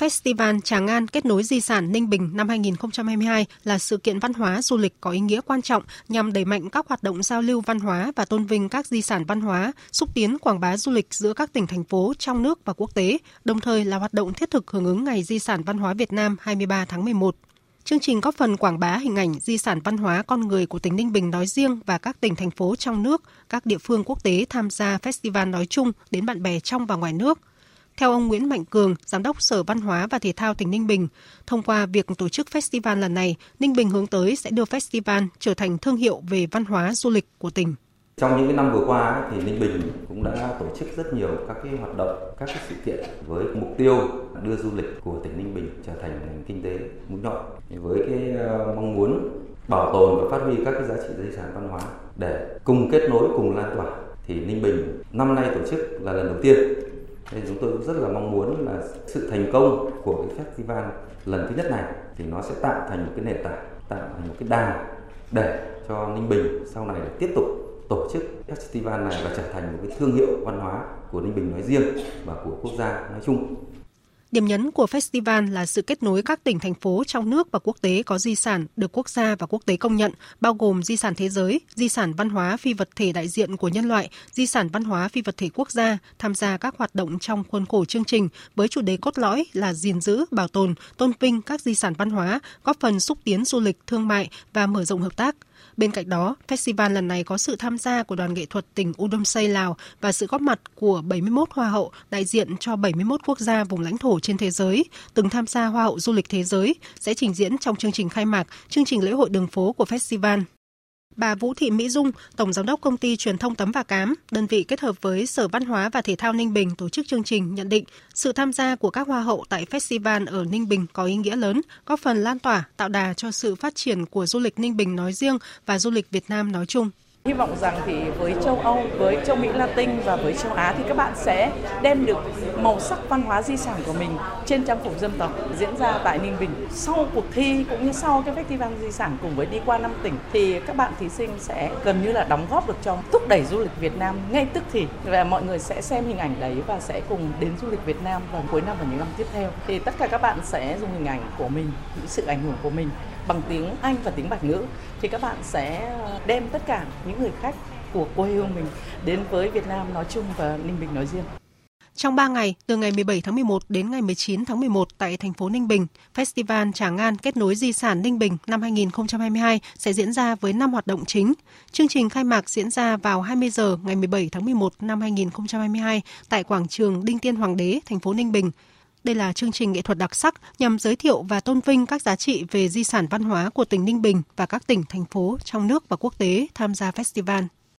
Festival Tràng An kết nối di sản Ninh Bình năm 2022 là sự kiện văn hóa du lịch có ý nghĩa quan trọng nhằm đẩy mạnh các hoạt động giao lưu văn hóa và tôn vinh các di sản văn hóa, xúc tiến quảng bá du lịch giữa các tỉnh thành phố trong nước và quốc tế, đồng thời là hoạt động thiết thực hưởng ứng Ngày Di sản Văn hóa Việt Nam 23 tháng 11. Chương trình góp phần quảng bá hình ảnh di sản văn hóa con người của tỉnh Ninh Bình nói riêng và các tỉnh, thành phố trong nước, các địa phương quốc tế tham gia festival nói chung đến bạn bè trong và ngoài nước. Theo ông Nguyễn Mạnh Cường, Giám đốc Sở Văn hóa và Thể thao tỉnh Ninh Bình, thông qua việc tổ chức festival lần này, Ninh Bình hướng tới sẽ đưa festival trở thành thương hiệu về văn hóa du lịch của tỉnh. Trong những năm vừa qua thì Ninh Bình cũng đã tổ chức rất nhiều các cái hoạt động, các cái sự kiện với mục tiêu đưa du lịch của tỉnh Ninh Bình trở thành ngành kinh tế mũi nhọn, với cái mong muốn bảo tồn và phát huy các cái giá trị di sản văn hóa để cùng kết nối, cùng lan tỏa. Thì Ninh Bình năm nay tổ chức là lần đầu tiên. Nên chúng tôi cũng rất là mong muốn là sự thành công của cái festival lần thứ nhất này thì nó sẽ tạo thành một cái nền tảng, tạo thành một cái đà để cho Ninh Bình sau này tiếp tục tổ chức festival này và trở thành một cái thương hiệu văn hóa của Ninh Bình nói riêng và của quốc gia nói chung. Điểm nhấn của festival là sự kết nối các tỉnh, thành phố trong nước và quốc tế có di sản được quốc gia và quốc tế công nhận, bao gồm di sản thế giới, di sản văn hóa phi vật thể đại diện của nhân loại, di sản văn hóa phi vật thể quốc gia, tham gia các hoạt động trong khuôn khổ chương trình với chủ đề cốt lõi là gìn giữ, bảo tồn, tôn vinh các di sản văn hóa, góp phần xúc tiến du lịch, thương mại và mở rộng hợp tác. Bên cạnh đó, festival lần này có sự tham gia của đoàn nghệ thuật tỉnh Udomsai, Lào và sự góp mặt của 71 hoa hậu đại diện cho 71 quốc gia vùng lãnh thổ trên thế giới, từng tham gia Hoa hậu du lịch thế giới, sẽ trình diễn trong chương trình khai mạc, chương trình lễ hội đường phố của festival. Bà Vũ Thị Mỹ Dung, Tổng Giám đốc Công ty Truyền thông Tấm và Cám, đơn vị kết hợp với Sở Văn hóa và Thể thao Ninh Bình tổ chức chương trình nhận định sự tham gia của các hoa hậu tại festival ở Ninh Bình có ý nghĩa lớn, góp phần lan tỏa, tạo đà cho sự phát triển của du lịch Ninh Bình nói riêng và du lịch Việt Nam nói chung. Hy vọng rằng thì với châu Âu, với châu Mỹ Latin và với châu Á thì các bạn sẽ đem được màu sắc văn hóa di sản của mình trên trang phục dân tộc diễn ra tại Ninh Bình. Sau cuộc thi cũng như sau cái festival di sản cùng với đi qua 5 tỉnh thì các bạn thí sinh sẽ gần như là đóng góp được trong thúc đẩy du lịch Việt Nam ngay tức thì. Và mọi người sẽ xem hình ảnh đấy và sẽ cùng đến du lịch Việt Nam vào cuối năm và những năm tiếp theo. Thì tất cả các bạn sẽ dùng hình ảnh của mình, những sự ảnh hưởng của mình bằng tiếng Anh và tiếng Bản ngữ thì các bạn sẽ đem tất cả những người khách của quê hương mình đến với Việt Nam nói chung và Ninh Bình nói riêng. Trong 3 ngày, từ ngày 17 tháng 11 đến ngày 19 tháng 11 tại thành phố Ninh Bình, Festival Tràng An kết nối di sản Ninh Bình năm 2022 sẽ diễn ra với 5 hoạt động chính. Chương trình khai mạc diễn ra vào 20 giờ ngày 17 tháng 11 năm 2022 tại quảng trường Đinh Tiên Hoàng Đế, thành phố Ninh Bình. Đây là chương trình nghệ thuật đặc sắc nhằm giới thiệu và tôn vinh các giá trị về di sản văn hóa của tỉnh Ninh Bình và các tỉnh, thành phố trong nước và quốc tế tham gia festival.